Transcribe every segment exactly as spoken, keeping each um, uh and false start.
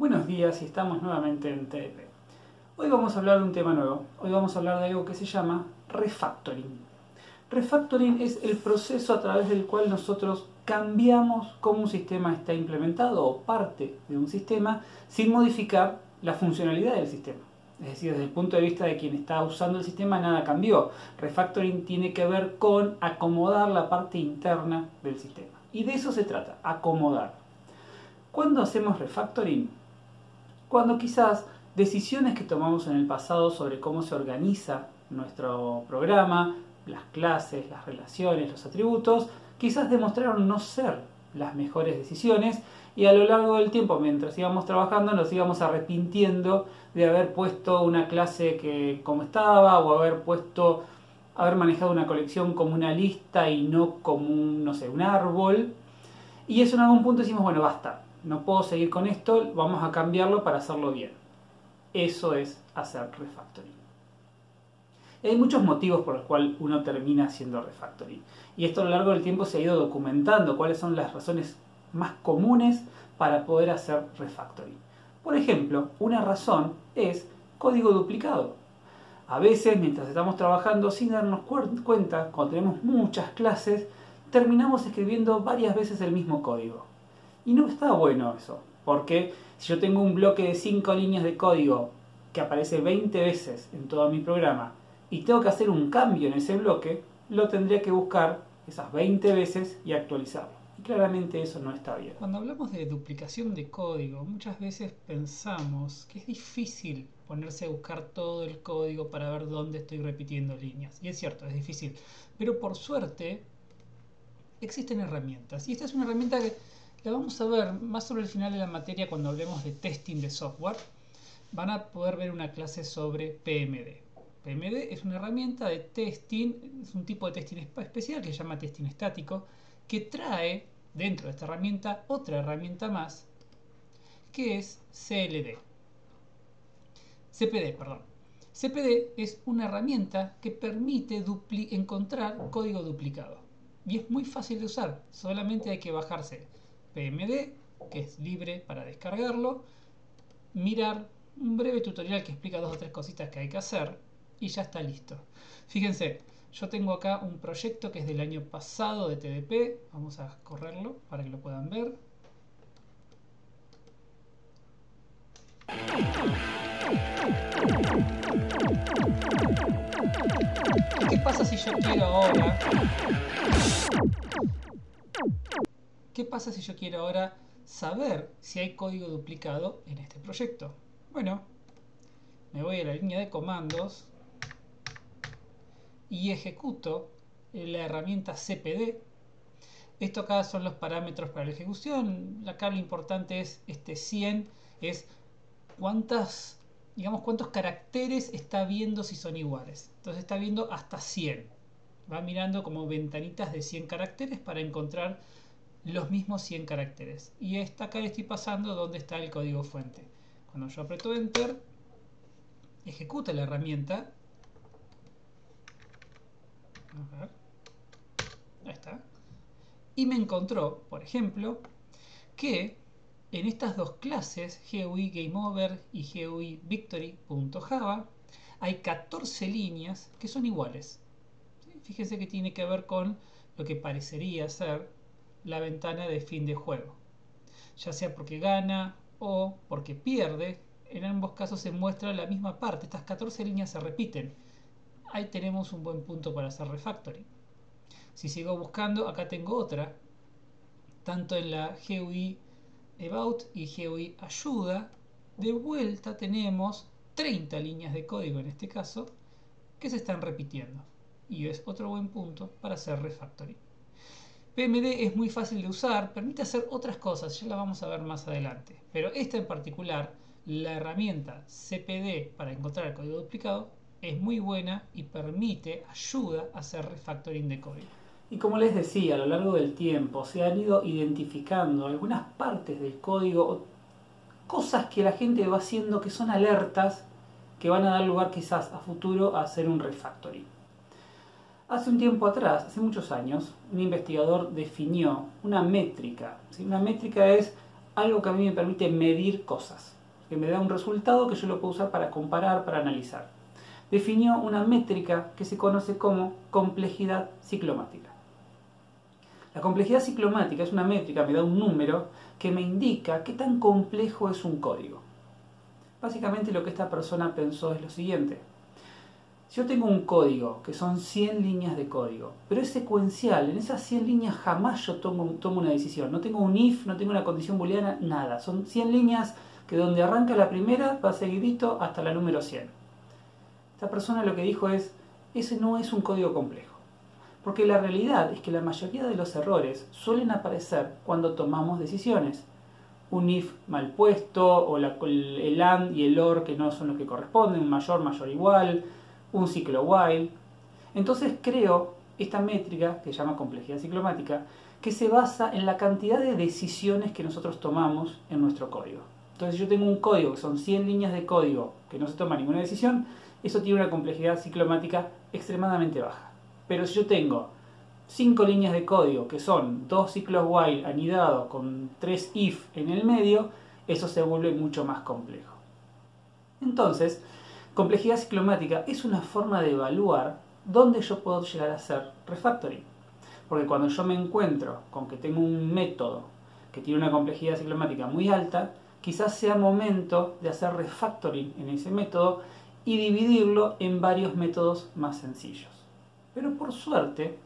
Buenos días, y estamos nuevamente en T D P. Hoy vamos a hablar de un tema nuevo. Hoy vamos a hablar de algo que se llama refactoring. Refactoring es el proceso a través del cual nosotros cambiamos cómo un sistema está implementado o parte de un sistema sin modificar la funcionalidad del sistema. Es decir, desde el punto de vista de quien está usando el sistema, nada cambió. Refactoring tiene que ver con acomodar la parte interna del sistema. Y de eso se trata, acomodar. ¿Cuándo hacemos refactoring? Cuando quizás decisiones que tomamos en el pasado sobre cómo se organiza nuestro programa, las clases, las relaciones, los atributos, quizás demostraron no ser las mejores decisiones y a lo largo del tiempo, mientras íbamos trabajando, nos íbamos arrepintiendo de haber puesto una clase que como estaba o haber puesto, haber manejado una colección como una lista y no como un, no sé, un árbol. Y eso en algún punto decimos, bueno, basta. No puedo seguir con esto, vamos a cambiarlo para hacerlo bien. Eso es hacer refactoring. Hay muchos motivos por los cuales uno termina haciendo refactoring. Y esto a lo largo del tiempo se ha ido documentando cuáles son las razones más comunes para poder hacer refactoring. Por ejemplo, una razón es código duplicado. A veces, mientras estamos trabajando sin darnos cuenta, cuando tenemos muchas clases, terminamos escribiendo varias veces el mismo código. Y no está bueno eso, porque si yo tengo un bloque de cinco líneas de código que aparece veinte veces en todo mi programa y tengo que hacer un cambio en ese bloque, lo tendría que buscar esas veinte veces y actualizarlo. Y claramente eso no está bien. Cuando hablamos de duplicación de código, muchas veces pensamos que es difícil ponerse a buscar todo el código para ver dónde estoy repitiendo líneas. Y es cierto, es difícil. Pero por suerte existen herramientas. Y esta es una herramienta que la vamos a ver más sobre el final de la materia cuando hablemos de testing de software. Van a poder ver una clase sobre P M D. P M D es una herramienta de testing, es un tipo de testing especial que se llama testing estático, que trae dentro de esta herramienta otra herramienta más, que es C L D. C P D, perdón. C P D es una herramienta que permite encontrar código duplicado. Y es muy fácil de usar, solamente hay que bajarse P M D, que es libre para descargarlo, mirar un breve tutorial que explica dos o tres cositas que hay que hacer y ya está listo. Fíjense, yo tengo acá un proyecto que es del año pasado de T D P, vamos a correrlo para que lo puedan ver. ¿Qué pasa si yo quiero ahora? ¿Qué pasa si yo quiero ahora saber si hay código duplicado en este proyecto? Bueno, me voy a la línea de comandos y ejecuto la herramienta C P D. Esto acá son los parámetros para la ejecución. Acá lo importante es este cien, es cuántas, digamos, cuántos caracteres está viendo si son iguales. Entonces está viendo hasta cien. Va mirando como ventanitas de cien caracteres para encontrar los mismos cien caracteres. Y esta acá le estoy pasando donde está el código fuente. Cuando yo aprieto Enter, ejecuta la herramienta. A ver. Ahí está. Y me encontró, por ejemplo, que en estas dos clases, G U I GameOver y G U I Victory.java, hay catorce líneas que son iguales. ¿Sí? Fíjense que tiene que ver con lo que parecería ser la ventana de fin de juego, ya sea porque gana o porque pierde. En ambos casos se muestra la misma parte, estas catorce líneas se repiten. Ahí tenemos un buen punto para hacer refactoring. Si sigo buscando, acá tengo otra, tanto en la G U I About y G U I Ayuda. De vuelta tenemos treinta líneas de código en este caso que se están repitiendo, y es otro buen punto para hacer refactoring. P M D es muy fácil de usar, permite hacer otras cosas, ya las vamos a ver más adelante. Pero esta en particular, la herramienta C P D para encontrar el código duplicado, es muy buena y permite, ayuda a hacer refactoring de código. Y como les decía, a lo largo del tiempo se han ido identificando algunas partes del código, cosas que la gente va haciendo que son alertas, que van a dar lugar quizás a futuro a hacer un refactoring. Hace un tiempo atrás, hace muchos años, un investigador definió una métrica. ¿Sí? Una métrica es algo que a mí me permite medir cosas, que me da un resultado que yo lo puedo usar para comparar, para analizar. Definió una métrica que se conoce como complejidad ciclomática. La complejidad ciclomática es una métrica, me da un número que me indica qué tan complejo es un código. Básicamente lo que esta persona pensó es lo siguiente. Si yo tengo un código, que son cien líneas de código, pero es secuencial, en esas cien líneas jamás yo tomo, tomo una decisión. No tengo un if, no tengo una condición booleana, nada. Son cien líneas que donde arranca la primera va seguidito hasta la número cien. Esta persona lo que dijo es, ese no es un código complejo. Porque la realidad es que la mayoría de los errores suelen aparecer cuando tomamos decisiones. Un if mal puesto, o la, el and y el or que no son los que corresponden, mayor, mayor, igual, un ciclo while. Entonces creo esta métrica, que se llama complejidad ciclomática, que se basa en la cantidad de decisiones que nosotros tomamos en nuestro código. Entonces si yo tengo un código, que son cien líneas de código, que no se toma ninguna decisión, eso tiene una complejidad ciclomática extremadamente baja. Pero si yo tengo cinco líneas de código, que son dos ciclos while anidados con tres if en el medio, eso se vuelve mucho más complejo. Entonces, complejidad ciclomática es una forma de evaluar dónde yo puedo llegar a hacer refactoring. Porque cuando yo me encuentro con que tengo un método que tiene una complejidad ciclomática muy alta, quizás sea momento de hacer refactoring en ese método y dividirlo en varios métodos más sencillos. Pero por suerte,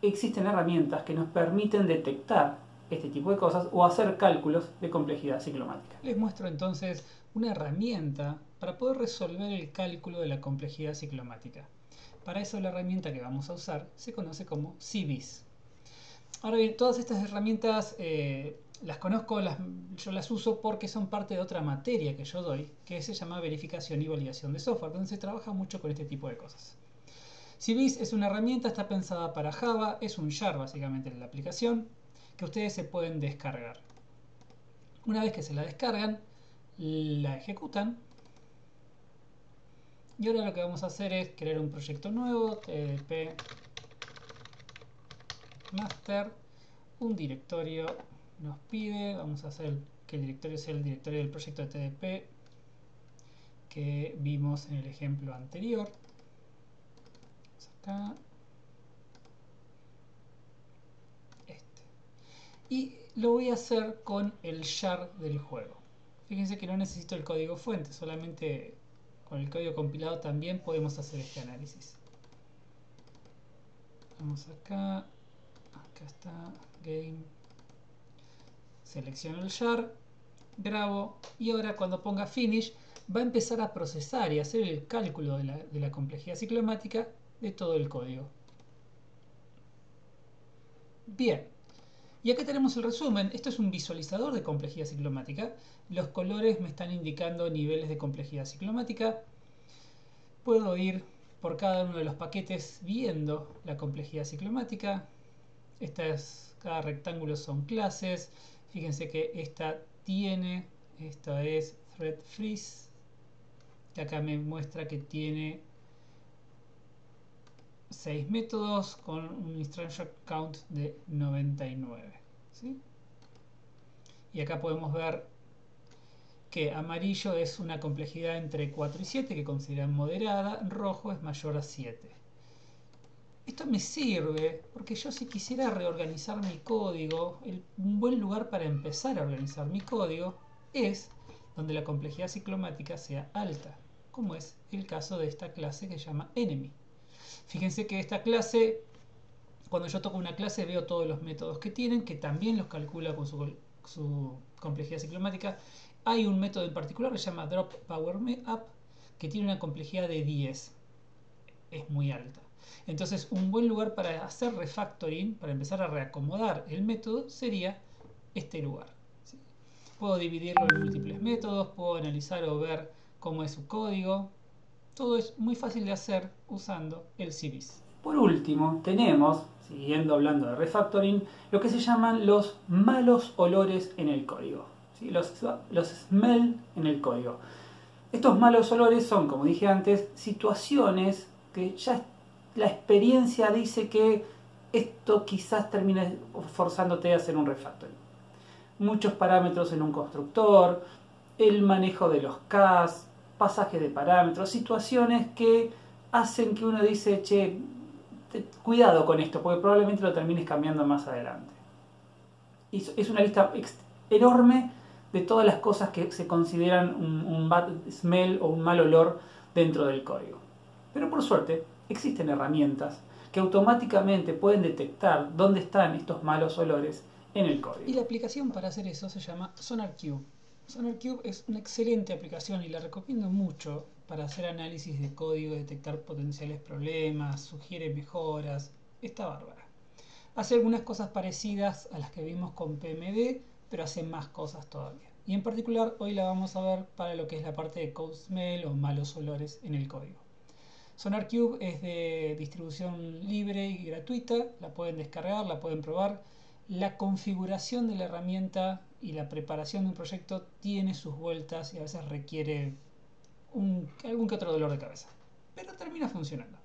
existen herramientas que nos permiten detectar este tipo de cosas o hacer cálculos de complejidad ciclomática. Les muestro entonces una herramienta para poder resolver el cálculo de la complejidad ciclomática. Para eso la herramienta que vamos a usar se conoce como C V I S. Ahora bien, todas estas herramientas eh, las conozco, las, yo las uso porque son parte de otra materia que yo doy, que se llama verificación y validación de software, donde se trabaja mucho con este tipo de cosas. C V I S es una herramienta, está pensada para Java, es un jar básicamente en la aplicación, que ustedes se pueden descargar. Una vez que se la descargan, la ejecutan. Y ahora lo que vamos a hacer es crear un proyecto nuevo, T D P master, un directorio nos pide, vamos a hacer que el directorio sea el directorio del proyecto de T D P que vimos en el ejemplo anterior. Acá. Este. Y lo voy a hacer con el jar del juego. Fíjense que no necesito el código fuente, solamente con el código compilado también podemos hacer este análisis. Vamos acá, acá está, game, selecciono el jar, grabo y ahora cuando ponga finish va a empezar a procesar y hacer el cálculo de la, de la complejidad ciclomática de todo el código. Bien, y acá tenemos el resumen. Esto es un visualizador de complejidad ciclomática. Los colores me están indicando niveles de complejidad ciclomática. Puedo ir por cada uno de los paquetes viendo la complejidad ciclomática. Esta es, cada rectángulo son clases. Fíjense que esta tiene, esta es ThreadFreeze. Y acá me muestra que tiene seis métodos con un instruction count de noventa y nueve, ¿sí? Y acá podemos ver que amarillo es una complejidad entre cuatro y siete que consideran moderada, rojo es mayor a siete. Esto me sirve porque yo si quisiera reorganizar mi código, el, un buen lugar para empezar a organizar mi código es donde la complejidad ciclomática sea alta, como es el caso de esta clase que se llama Enemy. Fíjense que esta clase, cuando yo toco una clase veo todos los métodos que tienen, que también los calcula con su, su complejidad ciclomática. Hay un método en particular que se llama DropPowerUp, que tiene una complejidad de diez. Es muy alta. Entonces un buen lugar para hacer refactoring, para empezar a reacomodar el método, sería este lugar, ¿sí? Puedo dividirlo en múltiples métodos, puedo analizar o ver cómo es su código. Todo es muy fácil de hacer usando el C V I S. Por último, tenemos, siguiendo hablando de refactoring, lo que se llaman los malos olores en el código, ¿sí? los, los smell en el código. Estos malos olores son, como dije antes, situaciones que ya la experiencia dice que esto quizás termine forzándote a hacer un refactoring. muchos parámetros en un constructor, el manejo de los C A S, pasajes de parámetros, situaciones que hacen que uno dice, che, te, cuidado con esto, porque probablemente lo termines cambiando más adelante. Y es una lista enorme de todas las cosas que se consideran un, un bad smell o un mal olor dentro del código. Pero por suerte existen herramientas que automáticamente pueden detectar dónde están estos malos olores en el código. Y la aplicación para hacer eso se llama SonarQube. SonarQube es una excelente aplicación y la recomiendo mucho para hacer análisis de código, detectar potenciales problemas, sugiere mejoras. Está bárbara. Hace algunas cosas parecidas a las que vimos con P M D, pero hace más cosas todavía. Y en particular hoy la vamos a ver para lo que es la parte de code smell o malos olores en el código. SonarQube es de distribución libre y gratuita, la pueden descargar, la pueden probar. La configuración de la herramienta y la preparación de un proyecto tiene sus vueltas y a veces requiere un, algún que otro dolor de cabeza, pero termina funcionando.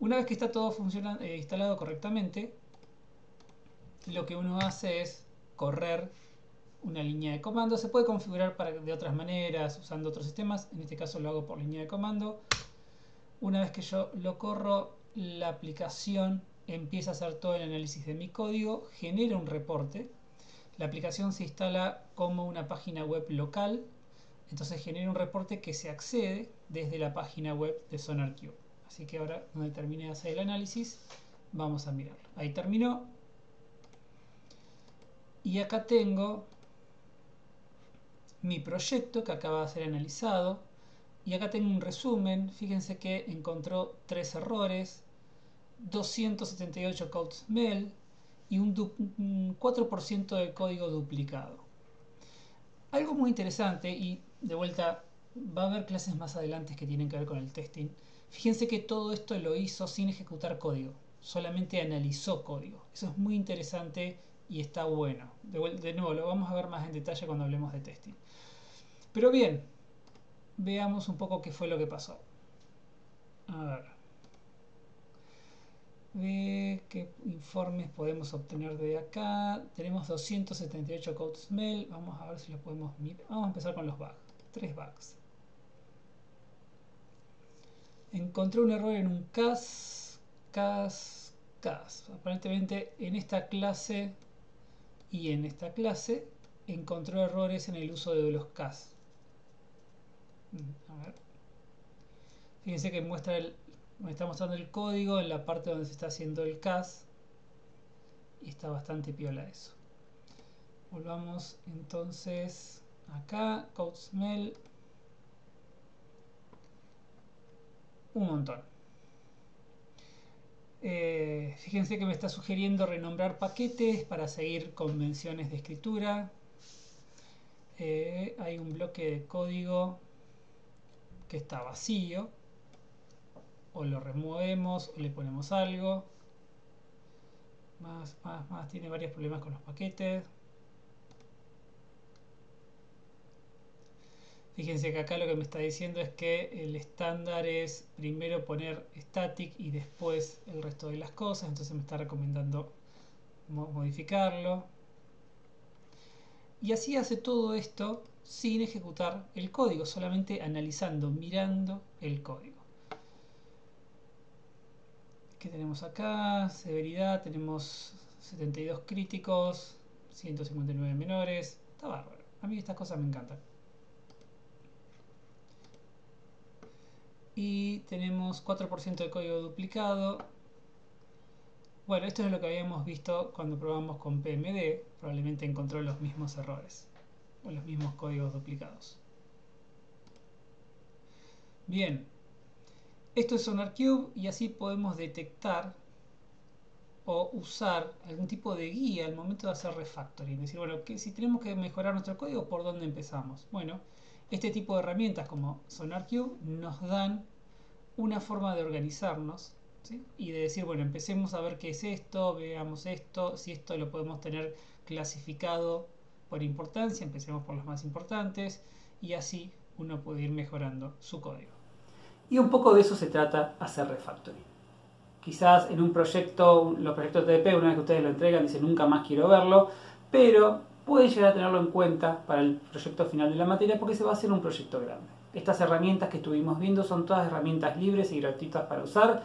Una vez que está todo funciona, eh, instalado correctamente, lo que uno hace es correr una línea de comando. Se puede configurar para, de otras maneras, usando otros sistemas. En este caso lo hago por línea de comando. Una vez que yo lo corro, la aplicación empieza a hacer todo el análisis de mi código, genera un reporte. La aplicación se instala como una página web local, entonces genera un reporte que se accede desde la página web de SonarQube. Así que ahora, donde termine de hacer el análisis, vamos a mirarlo. Ahí terminó. Y acá tengo mi proyecto que acaba de ser analizado. Y acá tengo un resumen. Fíjense que encontró tres errores, doscientos setenta y ocho code smell y un cuatro por ciento de código duplicado. Algo muy interesante, y de vuelta va a haber clases más adelante que tienen que ver con el testing. Fíjense que todo esto lo hizo sin ejecutar código, solamente analizó código. Eso es muy interesante y está bueno. De, de nuevo, lo vamos a ver más en detalle cuando hablemos de testing. Pero bien, veamos un poco qué fue lo que pasó. A ver. Ve qué informes podemos obtener de acá. Tenemos doscientos setenta y ocho code smell. Vamos a ver si lo podemos mirar. Vamos a empezar con los bugs. Tres bugs. Encontré un error en un C A S. C A S. C A S. Aparentemente en esta clase y en esta clase encontró errores en el uso de los C A S. A ver. Fíjense que muestra el, me está mostrando el código en la parte donde se está haciendo el C A S. Y está bastante piola eso. Volvamos entonces acá. Code smell. Un montón. Eh, fíjense que me está sugiriendo renombrar paquetes para seguir convenciones de escritura. Eh, hay un bloque de código que está vacío, o lo removemos o le ponemos algo más, más, más. Tiene varios problemas con los paquetes. Fíjense que acá lo que me está diciendo es que el estándar es primero poner static y después el resto de las cosas, entonces me está recomendando modificarlo. Y así hace todo esto sin ejecutar el código, solamente analizando, mirando el código. ¿Qué tenemos acá? Severidad, tenemos setenta y dos críticos, ciento cincuenta y nueve menores. Está bárbaro, a mí estas cosas me encantan. Y tenemos cuatro por ciento de código duplicado. Bueno, esto es lo que habíamos visto cuando probamos con P M D. Probablemente encontró los mismos errores o los mismos códigos duplicados. Bien, esto es SonarQube y así podemos detectar o usar algún tipo de guía al momento de hacer refactoring. Decir, bueno, que si tenemos que mejorar nuestro código, ¿por dónde empezamos? Bueno, este tipo de herramientas como SonarQube nos dan una forma de organizarnos, ¿sí? Y de decir, bueno, empecemos a ver qué es esto, veamos esto, si esto lo podemos tener clasificado por importancia, empecemos por los más importantes, y así uno puede ir mejorando su código. Y un poco de eso se trata hacer refactoring. Quizás en un proyecto, los proyectos T D P, una vez que ustedes lo entregan, dicen nunca más quiero verlo, pero puede llegar a tenerlo en cuenta para el proyecto final de la materia porque se va a hacer un proyecto grande. Estas herramientas que estuvimos viendo son todas herramientas libres y gratuitas para usar.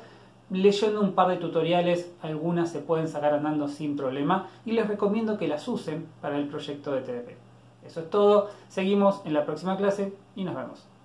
Leyendo un par de tutoriales, algunas se pueden sacar andando sin problema y les recomiendo que las usen para el proyecto de T D P. Eso es todo, seguimos en la próxima clase y nos vemos.